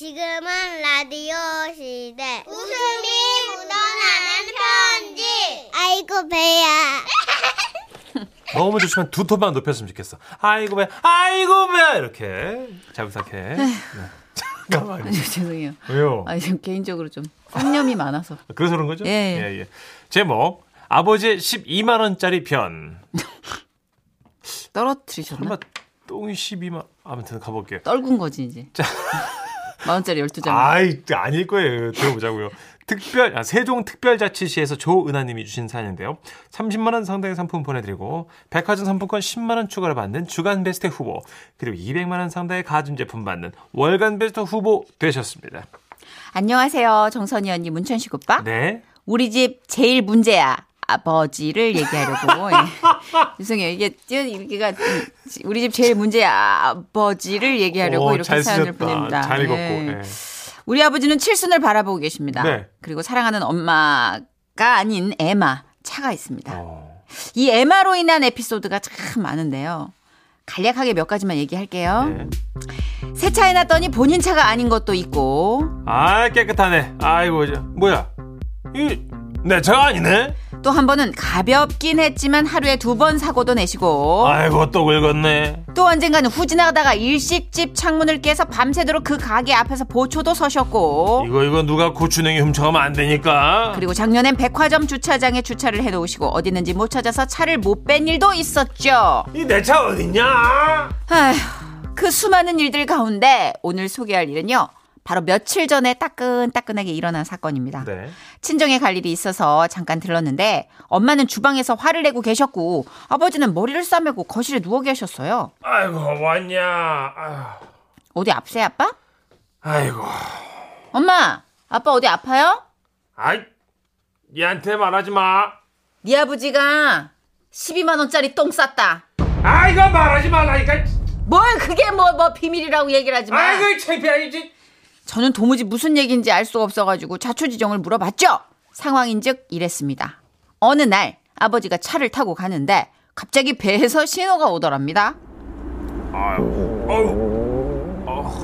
지금은 라디오 시대. 웃음이 묻어나는 편지. 아이고 배야. 너무 좋지만 두 톤만 높였으면 좋겠어. 아이고 배, 아이고 배 이렇게. 잘 부탁해. 네. 잠깐만요. 아니, 죄송해요. 왜요? 아니, 지금 개인적으로 좀 상념이 많아서. 그래서 그런 거죠? 예. 제목 아버지의 12만 원짜리 변. 떨어뜨리셨나? 설마 똥이 12만. 아무튼 가볼게요. 떨군 거지 이제. 자. 만원짜리 12장. 아이, 아닐 거예요. 들어보자고요. 세종특별자치시에서 조은하님이 주신 사연인데요. 30만 원 상당의 상품 보내드리고 백화점 상품권 10만 원 추가를 받는 주간베스트 후보, 그리고 200만 원 상당의 가전제품 받는 월간베스트 후보 되셨습니다. 안녕하세요. 정선희 언니, 문천식 오빠. 네. 우리 집 제일 문제야. 아버지를 얘기하려고. 예. 죄송해요. 이게 우리 집 제일 문제야. 아버지를 얘기하려고 이렇게 사연을 보냅니다. 잘 읽었고. 네. 우리 아버지는 칠순을 바라보고 계십니다. 네. 그리고 사랑하는 엄마가 아닌 에마, 차가 있습니다. 이 에마로 인한 에피소드가 참 많은데요. 간략하게 몇 가지만 얘기할게요. 네. 새 차에 놨더니 본인 차가 아닌 것도 있고. 아, 깨끗하네. 아이고, 뭐야. 내 차가 아니네. 또 한 번은 가볍긴 했지만 하루에 2번 사고도 내시고. 아이고, 또 긁었네. 또 언젠가는 후진하다가 일식집 창문을 깨서 밤새도록 그 가게 앞에서 보초도 서셨고. 이거 누가 고추냉이 훔쳐가면 안 되니까. 그리고 작년엔 백화점 주차장에 주차를 해놓으시고 어딨는지 못 찾아서 차를 못 뺀 일도 있었죠. 이 내 차 어딨냐. 아휴, 그 수많은 일들 가운데 오늘 소개할 일은요, 바로 며칠 전에 따끈따끈하게 일어난 사건입니다. 네. 친정에 갈 일이 있어서 잠깐 들렀는데 엄마는 주방에서 화를 내고 계셨고 아버지는 머리를 싸매고 거실에 누워 계셨어요. 아이고, 왔냐. 아유. 어디 아프세요, 아빠? 아이고. 엄마, 아빠 어디 아파요? 아이, 얘한테 말하지 마. 네 아버지가 12만 원짜리 똥 쌌다. 아이고, 말하지 말라니까. 뭘 그게 뭐 비밀이라고 얘기를 하지 마. 아이고, 창피하지. 저는 도무지 무슨 얘기인지 알 수가 없어가지고 자초지종을 물어봤죠. 상황인즉 이랬습니다. 어느 날 아버지가 차를 타고 가는데 갑자기 배에서 신호가 오더랍니다.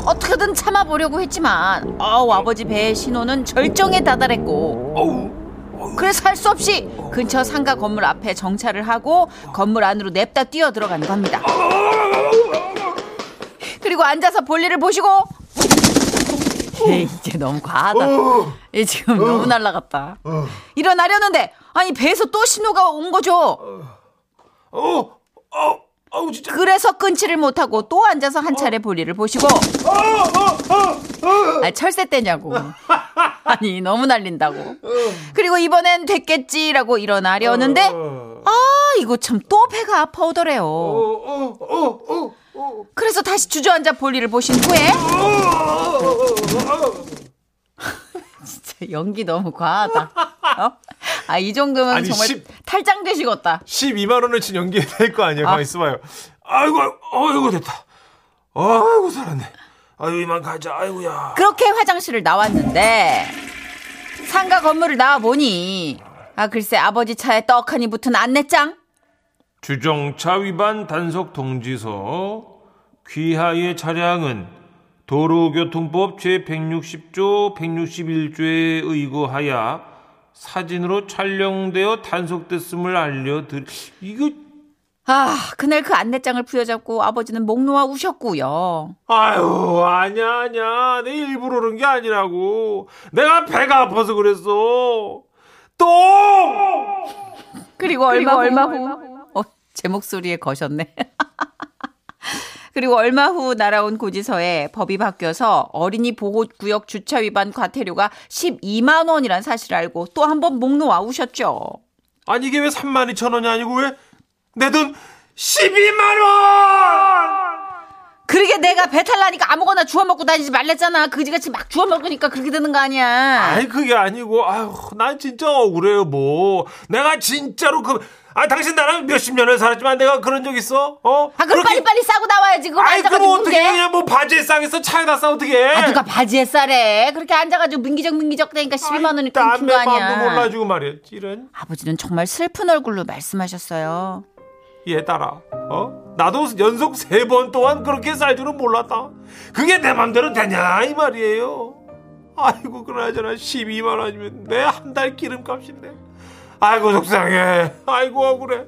어떻게든 참아보려고 했지만 아버지 배의 신호는 절정에 다달했고, 그래서 할 수 없이 근처 상가 건물 앞에 정차를 하고 건물 안으로 냅다 뛰어 들어간 겁니다. 그리고 앉아서 볼일을 보시고. 이제 너무 과하다. 얘 지금 너무 날라갔다. 일어나려는데 아니 배에서 또 신호가 온 거죠. 진짜. 그래서 끊지를 못하고 또 앉아서 한 차례 볼일을 보시고. 아니, 철새 때냐고. 아니, 너무 날린다고. 그리고 이번엔 됐겠지라고 일어나려는데 이거 참 또 배가 아파오더래요. 그래서 다시 주저앉아 볼일을 보신 후에. 진짜 연기 너무 과하다. 이 정도면 아니, 정말 탈장되시겠다. 12만 원을 친 연기해야 될 거 아니에요. 가만히 있어봐요. 아이고 됐다. 아이고 살았네. 아이고 이만 가자. 아이고야. 그렇게 화장실을 나왔는데 상가 건물을 나와보니 글쎄 아버지 차에 떡하니 붙은 안내장. 주정차 위반 단속 통지서. 귀하의 차량은 도로교통법 제160조 161조에 의거하여 사진으로 촬영되어 단속됐음을 알려드리. 이거 그날 그 안내장을 부여잡고 아버지는 목 놓아 우셨고요. 아유, 아니야. 내 일부러 그런 게 아니라고. 내가 배가 아파서 그랬어. 똥! 그리고 얼마 후. 제 목소리에 거셨네. 그리고 얼마 후 날아온 고지서에 법이 바뀌어서 어린이 보호구역 주차 위반 과태료가 12만 원이란 사실을 알고 또 한 번 목 놓아 우셨죠. 아니, 이게 왜 3만 2천 원이 아니고 왜 내 돈 12만 원! 그러게 내가 배탈 나니까 아무거나 주워먹고 다니지 말랬잖아. 그지같이 막 주워먹으니까 그렇게 되는 거 아니야. 아니, 그게 아니고 난 진짜 억울해요. 내가 진짜로 당신 나랑 몇십 년을 살았지만 내가 그런 적 있어? 그럼 그렇게... 빨리 싸고 나와야지. 그걸 앉아가지고 어떻게 해? 그냥 바지에 싸겠어? 차에다 싸 어떻게 해? 누가 바지에 싸래? 그렇게 앉아가지고 민기적 되니까 12만 원이 끊긴 거 아니야. 남의 마음도 몰라주고 말이야. 이런. 아버지는 정말 슬픈 얼굴로 말씀하셨어요. 얘들아, 나도 연속 3번 동안 그렇게 쌀 줄은 몰랐다. 그게 내 맘대로 되냐 이 말이에요. 아이고 그나저나 12만 원이면 내 한 달 기름값인데. 아이고 속상해. 아이고 억울해.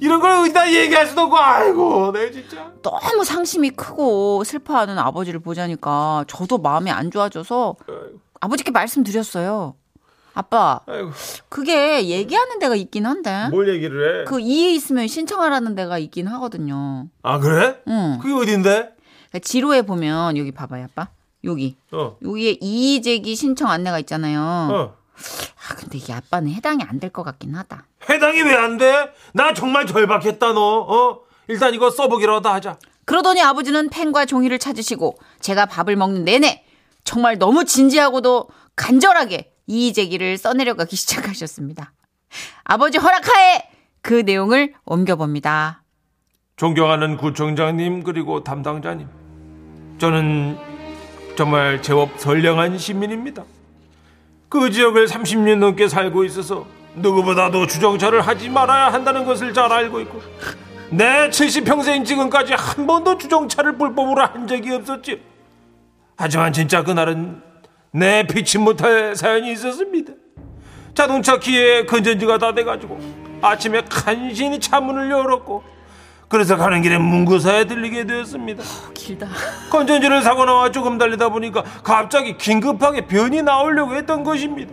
이런 걸 어디다 얘기할 수도 없고. 아이고 내 진짜. 너무 상심이 크고 슬퍼하는 아버지를 보자니까 저도 마음이 안 좋아져서 아이고. 아버지께 말씀드렸어요. 아빠, 아이고. 그게 얘기하는 데가 있긴 한데. 뭘 얘기를 해? 그 이에 있으면 신청하라는 데가 있긴 하거든요. 아 그래? 응. 그게 어딘데? 지로에 보면 여기 봐봐요, 아빠. 여기. 여기에 이의 제기 신청 안내가 있잖아요. 아 근데 이 아빠는 해당이 안 될 것 같긴 하다. 해당이 왜 안 돼? 나 정말 절박했다 너. 일단 이거 써보기라도 하자. 그러더니 아버지는 펜과 종이를 찾으시고 제가 밥을 먹는 내내 정말 너무 진지하고도 간절하게 이의 제기를 써내려가기 시작하셨습니다. 아버지 허락하에 그 내용을 옮겨봅니다. 존경하는 구청장님 그리고 담당자님, 저는 정말 제법 선량한 시민입니다. 그 지역을 30년 넘게 살고 있어서 누구보다도 주정차를 하지 말아야 한다는 것을 잘 알고 있고, 내 70평생 지금까지 한 번도 주정차를 불법으로 한 적이 없었지. 하지만 진짜 그날은 내 피치 못할 사연이 있었습니다. 자동차 키에 건전지가 다 돼가지고 아침에 간신히 차 문을 열었고, 그래서 가는 길에 문구사에 들리게 되었습니다. 길다. 건전지를 사고 나와 조금 달리다 보니까 갑자기 긴급하게 변이 나오려고 했던 것입니다.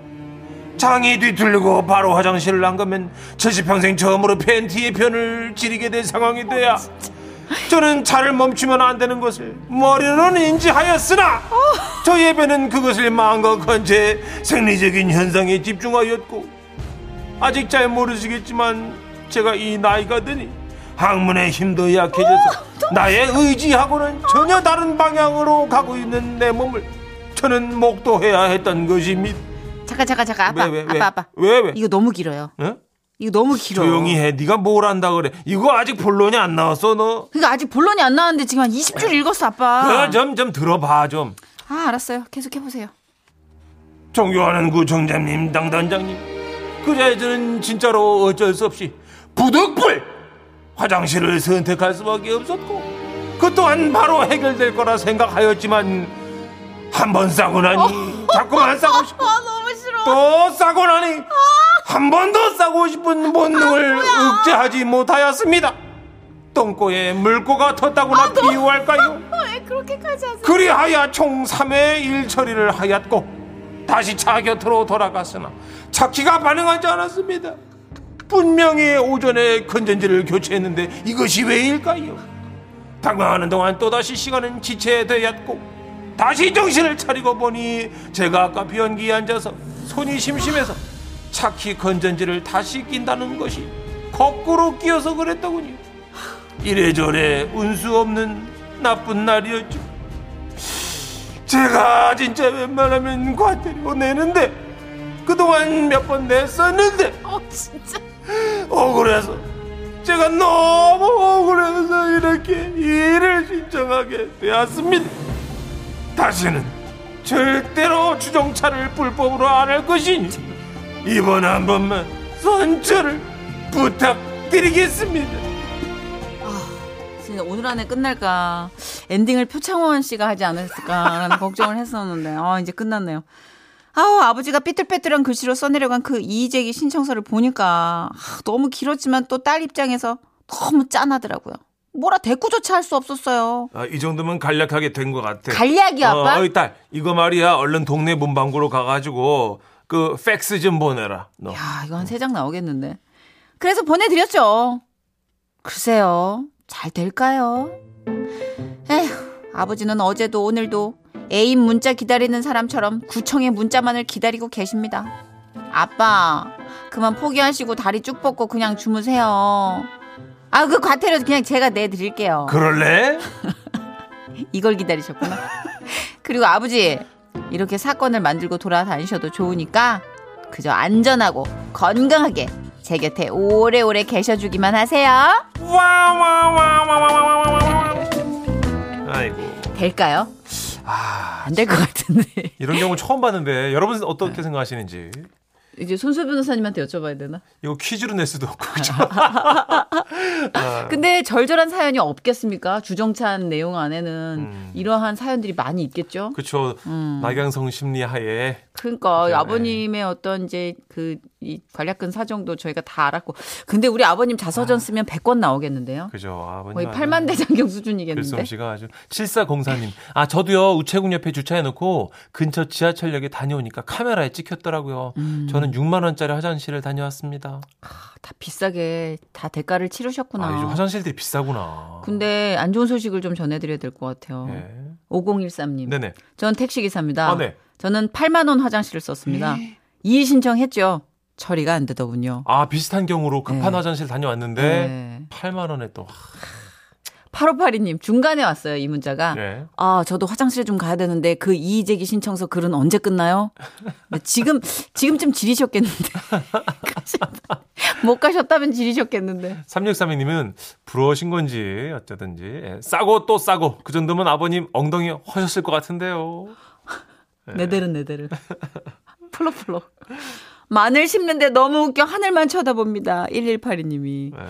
장이 뒤틀리고 바로 화장실을 안 가면 70평생 처음으로 팬티에 변을 지르게 된 상황이 돼야 저는 차를 멈추면 안 되는 것을 머리로는 인지하였으나 저의 배는 그것을 망각한 제 생리적인 현상에 집중하였고, 아직 잘 모르시겠지만 제가 이 나이가 드니 항문의 힘도 약해져서 나의 의지하고는 전혀 다른 방향으로 가고 있는 내 몸을 저는 목도해야 했던 것입니다. 잠깐 아빠. 왜? 이거 너무 길어요. 응? 이거 너무 길어. 조용히 해. 네가 뭘 한다 그래. 이거 아직 본론이 안 나왔어 너. 그러니까 아직 본론이 안 나왔는데 지금 한 20줄 읽었어 아빠. 좀 들어봐 좀. 아 알았어요. 계속 해보세요. 존경하는 구청장님, 당단장님, 그래 저는 진짜로 어쩔 수 없이 부득불 화장실을 선택할 수밖에 없었고, 그 또한 바로 해결될 거라 생각하였지만 한 번 싸고 나니 자꾸만 싸고 싶고, 너무 싫어. 또 싸고 나니 한 번 더 싸고 싶은 본능을 억제하지 못하였습니다. 똥꼬에 물고가 텄다고나 비유할까요? 왜 그렇게까지 하세요? 그리하여 총 3회 일처리를 하였고 다시 차 곁으로 돌아갔으나 차키가 반응하지 않았습니다. 분명히 오전에 건전지를 교체했는데 이것이 왜일까요? 당황하는 동안 또다시 시간은 지체되었고, 다시 정신을 차리고 보니 제가 아까 변기에 앉아서 손이 심심해서 차키 건전지를 다시 낀다는 것이 거꾸로 끼어서 그랬더군요. 이래저래 운수 없는 나쁜 날이었죠. 제가 진짜 웬만하면 과태료 내는데, 그동안 몇 번 냈었는데 진짜 억울해서, 제가 너무 억울해서 이렇게 일을 신청하게 되었습니다. 다시는 절대로 주정차를 불법으로 안 할 것이니 이번 한 번만 선처를 부탁드리겠습니다. 아, 진짜 오늘 안에 끝날까, 엔딩을 표창원 씨가 하지 않았을까라는 걱정을 했었는데 이제 끝났네요. 아우, 아버지가 삐뚤빼뚤한 글씨로 써내려간 그 이의제기 신청서를 보니까 너무 길었지만 또 딸 입장에서 너무 짠하더라고요. 뭐라 대꾸조차 할 수 없었어요. 아, 이 정도면 간략하게 된 것 같아. 간략이야, 아빠? 딸, 이거 말이야. 얼른 동네 문방구로 가가지고 그 팩스 좀 보내라. 너. 야, 이거 한 3장 나오겠는데. 그래서 보내드렸죠. 글쎄요, 잘 될까요? 에휴, 아버지는 어제도 오늘도 애인 문자 기다리는 사람처럼 구청의 문자만을 기다리고 계십니다. 아빠, 그만 포기하시고 다리 쭉 뻗고 그냥 주무세요. 아, 그 과태료 그냥 제가 내드릴게요. 그럴래? 이걸 기다리셨구나. 그리고 아버지, 이렇게 사건을 만들고 돌아다니셔도 좋으니까 그저 안전하고 건강하게 제 곁에 오래오래 계셔주기만 하세요. 와와와와와와와와와. 아이고. 될까요? 안 될 것 같은데. 이런 경우 처음 봤는데 여러분 어떻게 생각하시는지. 이제 손수 변호사님한테 여쭤봐야 되나? 이거 퀴즈로 낼 수도 없고. 그렇죠? 근데 절절한 사연이 없겠습니까? 주정찬 내용 안에는 이러한 사연들이 많이 있겠죠. 그렇죠. 낙양성 심리하에. 그러니까 그렇죠. 아버님의 어떤 이제 그 이 관략근 사정도 저희가 다 알았고. 근데 우리 아버님 자서전 쓰면 100권 나오겠는데요. 그죠. 거의 8만 대장경 수준이겠는데. 글솜씨가 아주. 7404님. 아, 저도요. 우체국 옆에 주차해놓고 근처 지하철역에 다녀오니까 카메라에 찍혔더라고요. 저는 6만 원짜리 화장실을 다녀왔습니다. 아, 다 비싸게 다 대가를 치르셨구나. 아, 요즘 화장실들이 비싸구나. 근데 안 좋은 소식을 좀 전해드려야 될 것 같아요. 네. 5013님. 네네. 전 택시기사입니다. 아, 네. 저는 8만 원 화장실을 썼습니다. 이의 신청했죠. 처리가 안 되더군요. 아, 비슷한 경우로 급한 네. 화장실 다녀왔는데 네. 8만 원에 또. 8582님 중간에 왔어요. 이 문자가. 네. 아, 저도 화장실에 좀 가야 되는데 그 이의제기 신청서 글은 언제 끝나요? 지금쯤 지리셨겠는데. 못 가셨다면 지리셨겠는데. 3632님은 부러우신 건지 어쩌든지 예, 싸고 또 싸고 그 정도면 아버님 엉덩이 허셨을 것 같은데요. 네. 내대를. 플럭플럭. 마늘 심는데 너무 웃겨 하늘만 쳐다봅니다. 1182님이. 네.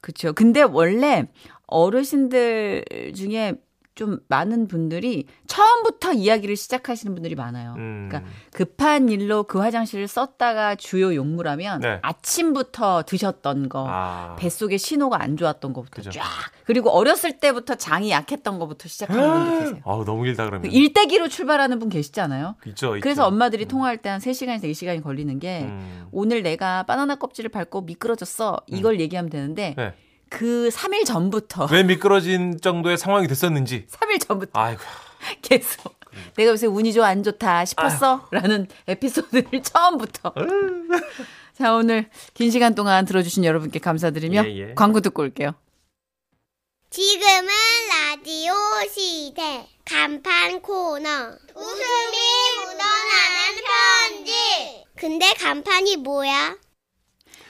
그렇죠. 근데 원래 어르신들 중에 좀 많은 분들이 처음부터 이야기를 시작하시는 분들이 많아요. 그러니까 급한 일로 그 화장실을 썼다가 주요 용무라면 네. 아침부터 드셨던 거, 뱃속에 신호가 안 좋았던 거부터 그죠. 쫙. 그리고 어렸을 때부터 장이 약했던 거부터 시작하는 분들 계세요. 아, 너무 길다 그러면. 일대기로 출발하는 분 계시지 않아요? 있죠. 그래서 엄마들이 통화할 때 한 3시간에서 4시간이 걸리는 게 오늘 내가 바나나 껍질을 밟고 미끄러졌어. 이걸 얘기하면 되는데 네. 그 3일 전부터 왜 미끄러진 정도의 상황이 됐었는지 3일 전부터 아이고. 계속 내가 요새 운이 좀 안 좋다 싶었어 아유. 라는 에피소드를 처음부터 자 오늘 긴 시간 동안 들어주신 여러분께 감사드리며 예, 예. 광고 듣고 올게요. 지금은 라디오 시대 간판 코너 웃음이 묻어나는 편지 근데 간판이 뭐야?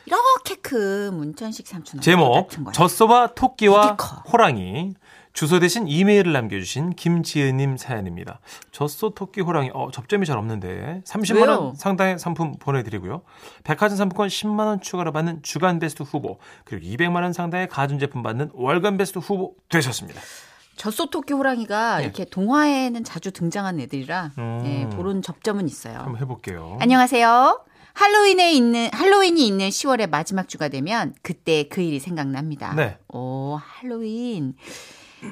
이렇게 큰 문천식 삼촌 제목 젖소와 토끼와 호랑이 주소 대신 이메일을 남겨주신 김지은님 사연입니다. 젖소 토끼 호랑이 접점이 잘 없는데 30만 원 상당의 상품 보내드리고요. 백화점 상품권 10만 원 추가로 받는 주간 베스트 후보 그리고 200만 원 상당의 가전제품 받는 월간 베스트 후보 되셨습니다. 젖소 토끼 호랑이가 네. 이렇게 동화에는 자주 등장한 애들이라 네, 그런 접점은 있어요. 한번 해볼게요. 안녕하세요. 할로윈이 있는 10월의 마지막 주가 되면 그때 그 일이 생각납니다. 네. 오, 할로윈.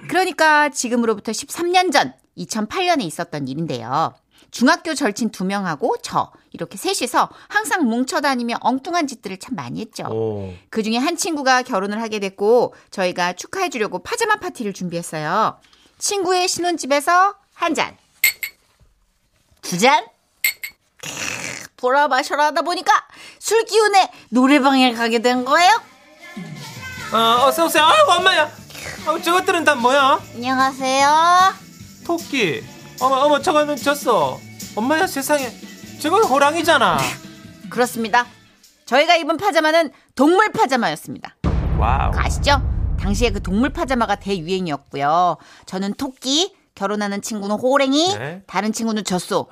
그러니까 지금으로부터 13년 전 2008년에 있었던 일인데요. 중학교 절친 2명하고 저 이렇게 셋이서 항상 뭉쳐다니며 엉뚱한 짓들을 참 많이 했죠. 오. 그중에 한 친구가 결혼을 하게 됐고 저희가 축하해 주려고 파자마 파티를 준비했어요. 친구의 신혼집에서 한 잔, 두 잔, 보라 마셔라 하다 보니까 술 기운에 노래방에 가게 된 거예요. 어서오세요. 아이고 엄마야. 저것들은 다 뭐야? 안녕하세요. 토끼. 어머 저거는 졌어. 엄마야 세상에. 저건 호랑이잖아. 그렇습니다. 저희가 입은 파자마는 동물 파자마였습니다. 와우. 그거 아시죠? 당시에 그 동물 파자마가 대유행이었고요. 저는 토끼. 결혼하는 친구는 호랭이, 네. 다른 친구는 젖소.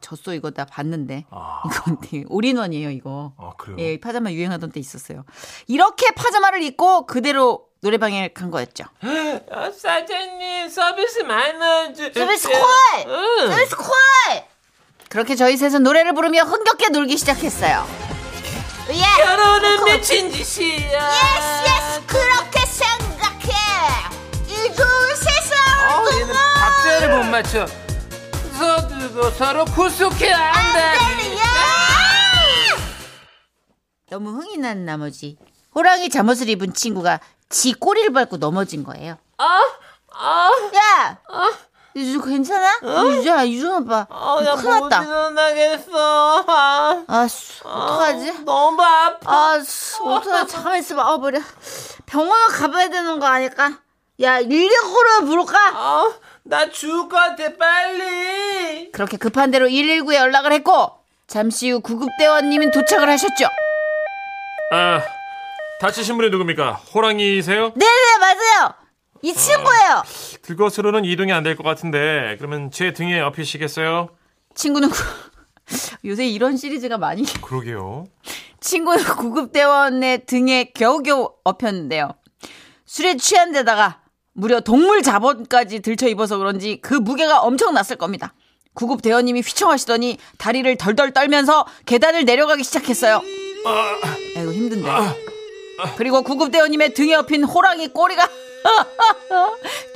젖소 이거 다 봤는데. 이건 올인원이에요, 이거. 아, 그래요? 예, 파자마 유행하던 때 있었어요. 이렇게 파자마를 입고 그대로 노래방에 간 거였죠. 사장님, 서비스 마이너즈. 서비스 콜! 서비스 콜! 그렇게 저희 셋은 노래를 부르며 흥겹게 놀기 시작했어요. 예. 결혼은 미친 짓이야. 예스, 그렇게 생각해. 이주 얘는 박자를 못 맞춰. 서로 구속해 안돼. 너무 흥이 난 나머지 호랑이 잠옷을 입은 친구가 지 꼬리를 밟고 넘어진 거예요. 야, 유주 괜찮아? 유주야, 유주 봐. 나 못 일어나겠어. 어떡하지? 너무 아파. 어떡하지? 잠깐만 있어봐. 머리야. 병원을 가봐야 되는 거 아닐까? 야, 119로 부를까? 나 죽을 것 같아, 빨리. 그렇게 급한 대로 119에 연락을 했고 잠시 후 구급대원님이 도착을 하셨죠. 아, 다치신 분이 누굽니까? 호랑이세요? 네네, 맞아요. 이 친구예요. 그것으로는 이동이 안 될 것 같은데 그러면 제 등에 업히시겠어요? 친구는 요새 이런 시리즈가 많이. 그러게요. 친구는 구급대원의 등에 겨우겨우 엎혔는데요. 술에 취한 데다가 무려 동물 자본까지 들쳐 입어서 그런지 그 무게가 엄청났을 겁니다. 구급대원님이 휘청하시더니 다리를 덜덜 떨면서 계단을 내려가기 시작했어요. 아이고 힘든데. 그리고 구급대원님의 등에 엎인 호랑이 꼬리가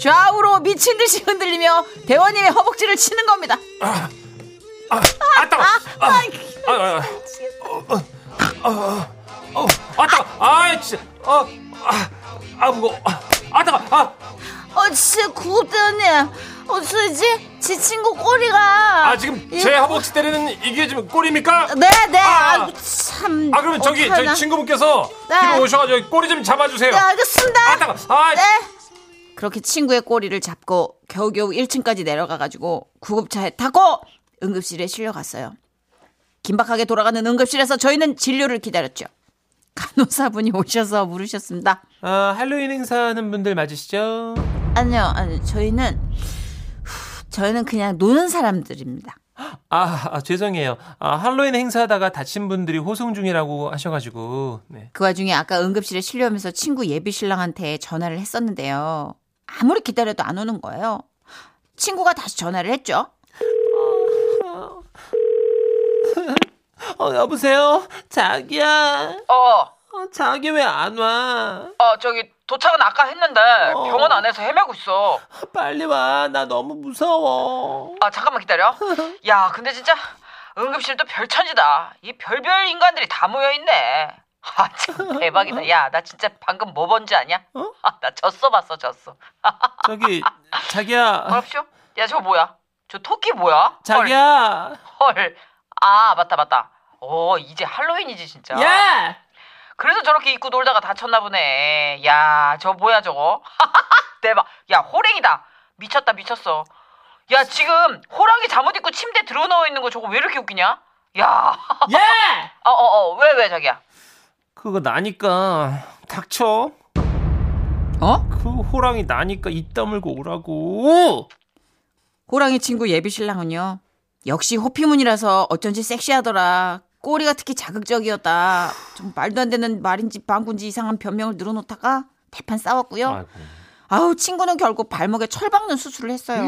좌우로 미친 듯이 흔들리며 대원님의 허벅지를 치는 겁니다. 진짜 구급대원님 어쩌지? 제 친구 꼬리가. 지금 제 허벅지 때리는 이게 지금 꼬리입니까? 네네. 참. 그러면 저희 친구분께서 뒤로 오셔가지고 꼬리 좀 잡아주세요. 네 알겠습니다. 네. 그렇게 친구의 꼬리를 잡고 겨우겨우 1층까지 내려가가지고 구급차에 타고 응급실에 실려갔어요. 긴박하게 돌아가는 응급실에서 저희는 진료를 기다렸죠. 간호사분이 오셔서 물으셨습니다. 할로윈 행사하는 분들 맞으시죠? 아니요, 저희는 그냥 노는 사람들입니다. 죄송해요. 할로윈 행사하다가 다친 분들이 호송 중이라고 하셔가지고. 네. 그 와중에 아까 응급실에 실려오면서 친구 예비신랑한테 전화를 했었는데요. 아무리 기다려도 안 오는 거예요. 친구가 다시 전화를 했죠. 여보세요? 자기야. 자기 왜 안 와? 저기 도착은 아까 했는데 병원 안에서 헤매고 있어. 빨리 와. 나 너무 무서워. 잠깐만 기다려. 야, 근데 진짜 응급실도 별천지다. 이 별별 인간들이 다 모여있네. 참 대박이다. 야, 나 진짜 방금 뭐 본지 아냐? 나 젖소 봤어, 젖소. 저기, 자기야. 뭐랍쇼? 야, 저거 뭐야? 저 토끼 뭐야? 자기야. 헐. 맞다. 이제 할로윈이지 진짜. 예! 그래서 저렇게 입고 놀다가 다쳤나 보네. 야, 저 뭐야 저거? 대박. 야, 호랭이다. 미쳤어. 야, 지금 호랑이 잠옷 입고 침대 들어 누워 있는 거 저거 왜 이렇게 웃기냐? 야. 예! 왜 자기야? 그거 나니까 닥쳐. 그 호랑이 나니까 입 다물고 오라고. 호랑이 친구 예비신랑은요. 역시 호피문이라서 어쩐지 섹시하더라. 꼬리가 특히 자극적이었다. 좀 말도 안 되는 말인지 방구인지 이상한 변명을 늘어놓다가 대판 싸웠고요. 아우 친구는 결국 발목에 철 박는 수술을 했어요.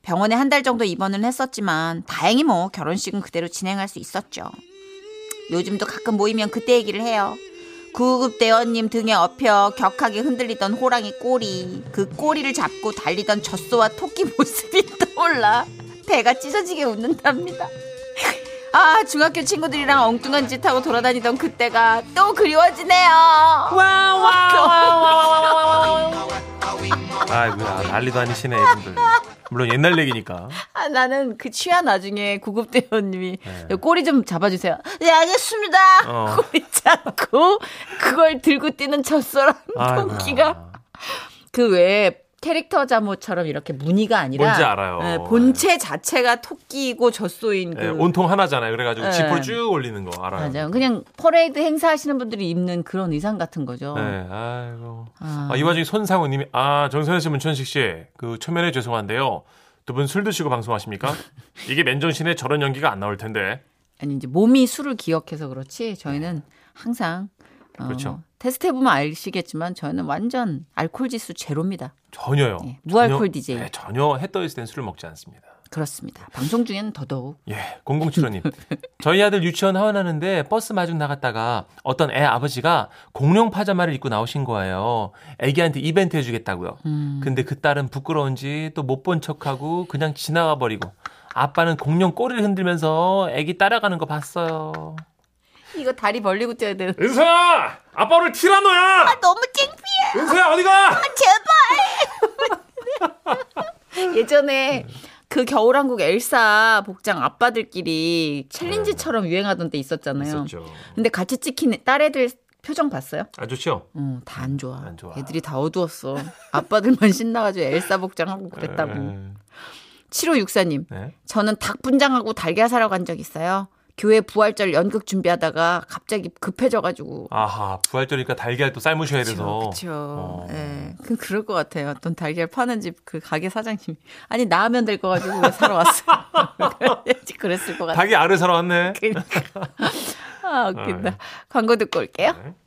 병원에 한 달 정도 입원을 했었지만 다행히 뭐 결혼식은 그대로 진행할 수 있었죠. 요즘도 가끔 모이면 그때 얘기를 해요. 구급대원님 등에 엎여 격하게 흔들리던 호랑이 꼬리, 그 꼬리를 잡고 달리던 젖소와 토끼 모습이 떠올라 배가 찢어지게 웃는답니다. 중학교 친구들이랑 엉뚱한 짓 하고 돌아다니던 그때가 또 그리워지네요. 와우. 아이고야, 난리도 아니시네 이분들. 물론 옛날 얘기니까. 나는 그 취한 나중에 구급대원님이 꼬리 좀 잡아주세요. 네 알겠습니다. 꼬리 잡고 그걸 들고 뛰는 젖소랑 토끼가. 그 외에 캐릭터 잠옷처럼 이렇게 무늬가 아니라 뭔지 알아요. 네, 본체 자체가 토끼이고 젖소인. 네, 그 온통 하나잖아요. 그래가지고 지퍼를 쭉 올리는 거 알아요. 맞아요. 그냥 퍼레이드 행사하시는 분들이 입는 그런 의상 같은 거죠. 네, 아이고. 이 와중에 손상우님이 정선현 씨, 문천식 씨, 그 초면에 죄송한데요. 두 분 술 드시고 방송하십니까? 이게 맨정신에 저런 연기가 안 나올 텐데. 아니 이제 몸이 술을 기억해서 그렇지 저희는 항상. 그렇죠. 테스트해보면 아시겠지만 저는 완전 알코올 지수 제로입니다. 전혀요. 예, 무알콜 DJ. 전혀 해 떠있을 땐 술을 먹지 않습니다. 그렇습니다. 방송 중에는 더더욱. 0075님. 저희 아들 유치원 하원하는데 버스 마중 나갔다가 어떤 애 아버지가 공룡 파자마를 입고 나오신 거예요. 애기한테 이벤트 해주겠다고요. 근데 그 딸은 부끄러운지 또 못 본 척하고 그냥 지나가 버리고 아빠는 공룡 꼬리를 흔들면서 애기 따라가는 거 봤어요. 이거 다리 벌리고 뛰어야 돼. 은서야! 아빠 오늘 티라노야! 너무 창피해! 은서야 어디가! 제발! 예전에 그 겨울왕국 엘사 복장 아빠들끼리 챌린지처럼 유행하던 때 있었잖아요. 있었죠. 근데 같이 찍힌 딸 애들 표정 봤어요? 좋죠? 다 안 좋아. 애들이 다 어두웠어. 아빠들만 신나가지고 엘사 복장하고 그랬다고. 7564님. 저는 닭 분장하고 달걀 사러 간 적 있어요. 교회 부활절 연극 준비하다가 갑자기 급해져가지고. 아하, 부활절이니까 달걀 또 삶으셔야 그쵸, 돼서. 그렇죠. 네, 그럴 것 같아요. 어떤 달걀 파는 집 그 가게 사장님이 아니 나으면 될 거 가지고 왜 사러 왔어? 그랬을 것 같아. 닭이 알을 사러 왔네. 그러니까. 아 웃긴다. 광고 듣고 올게요. 네.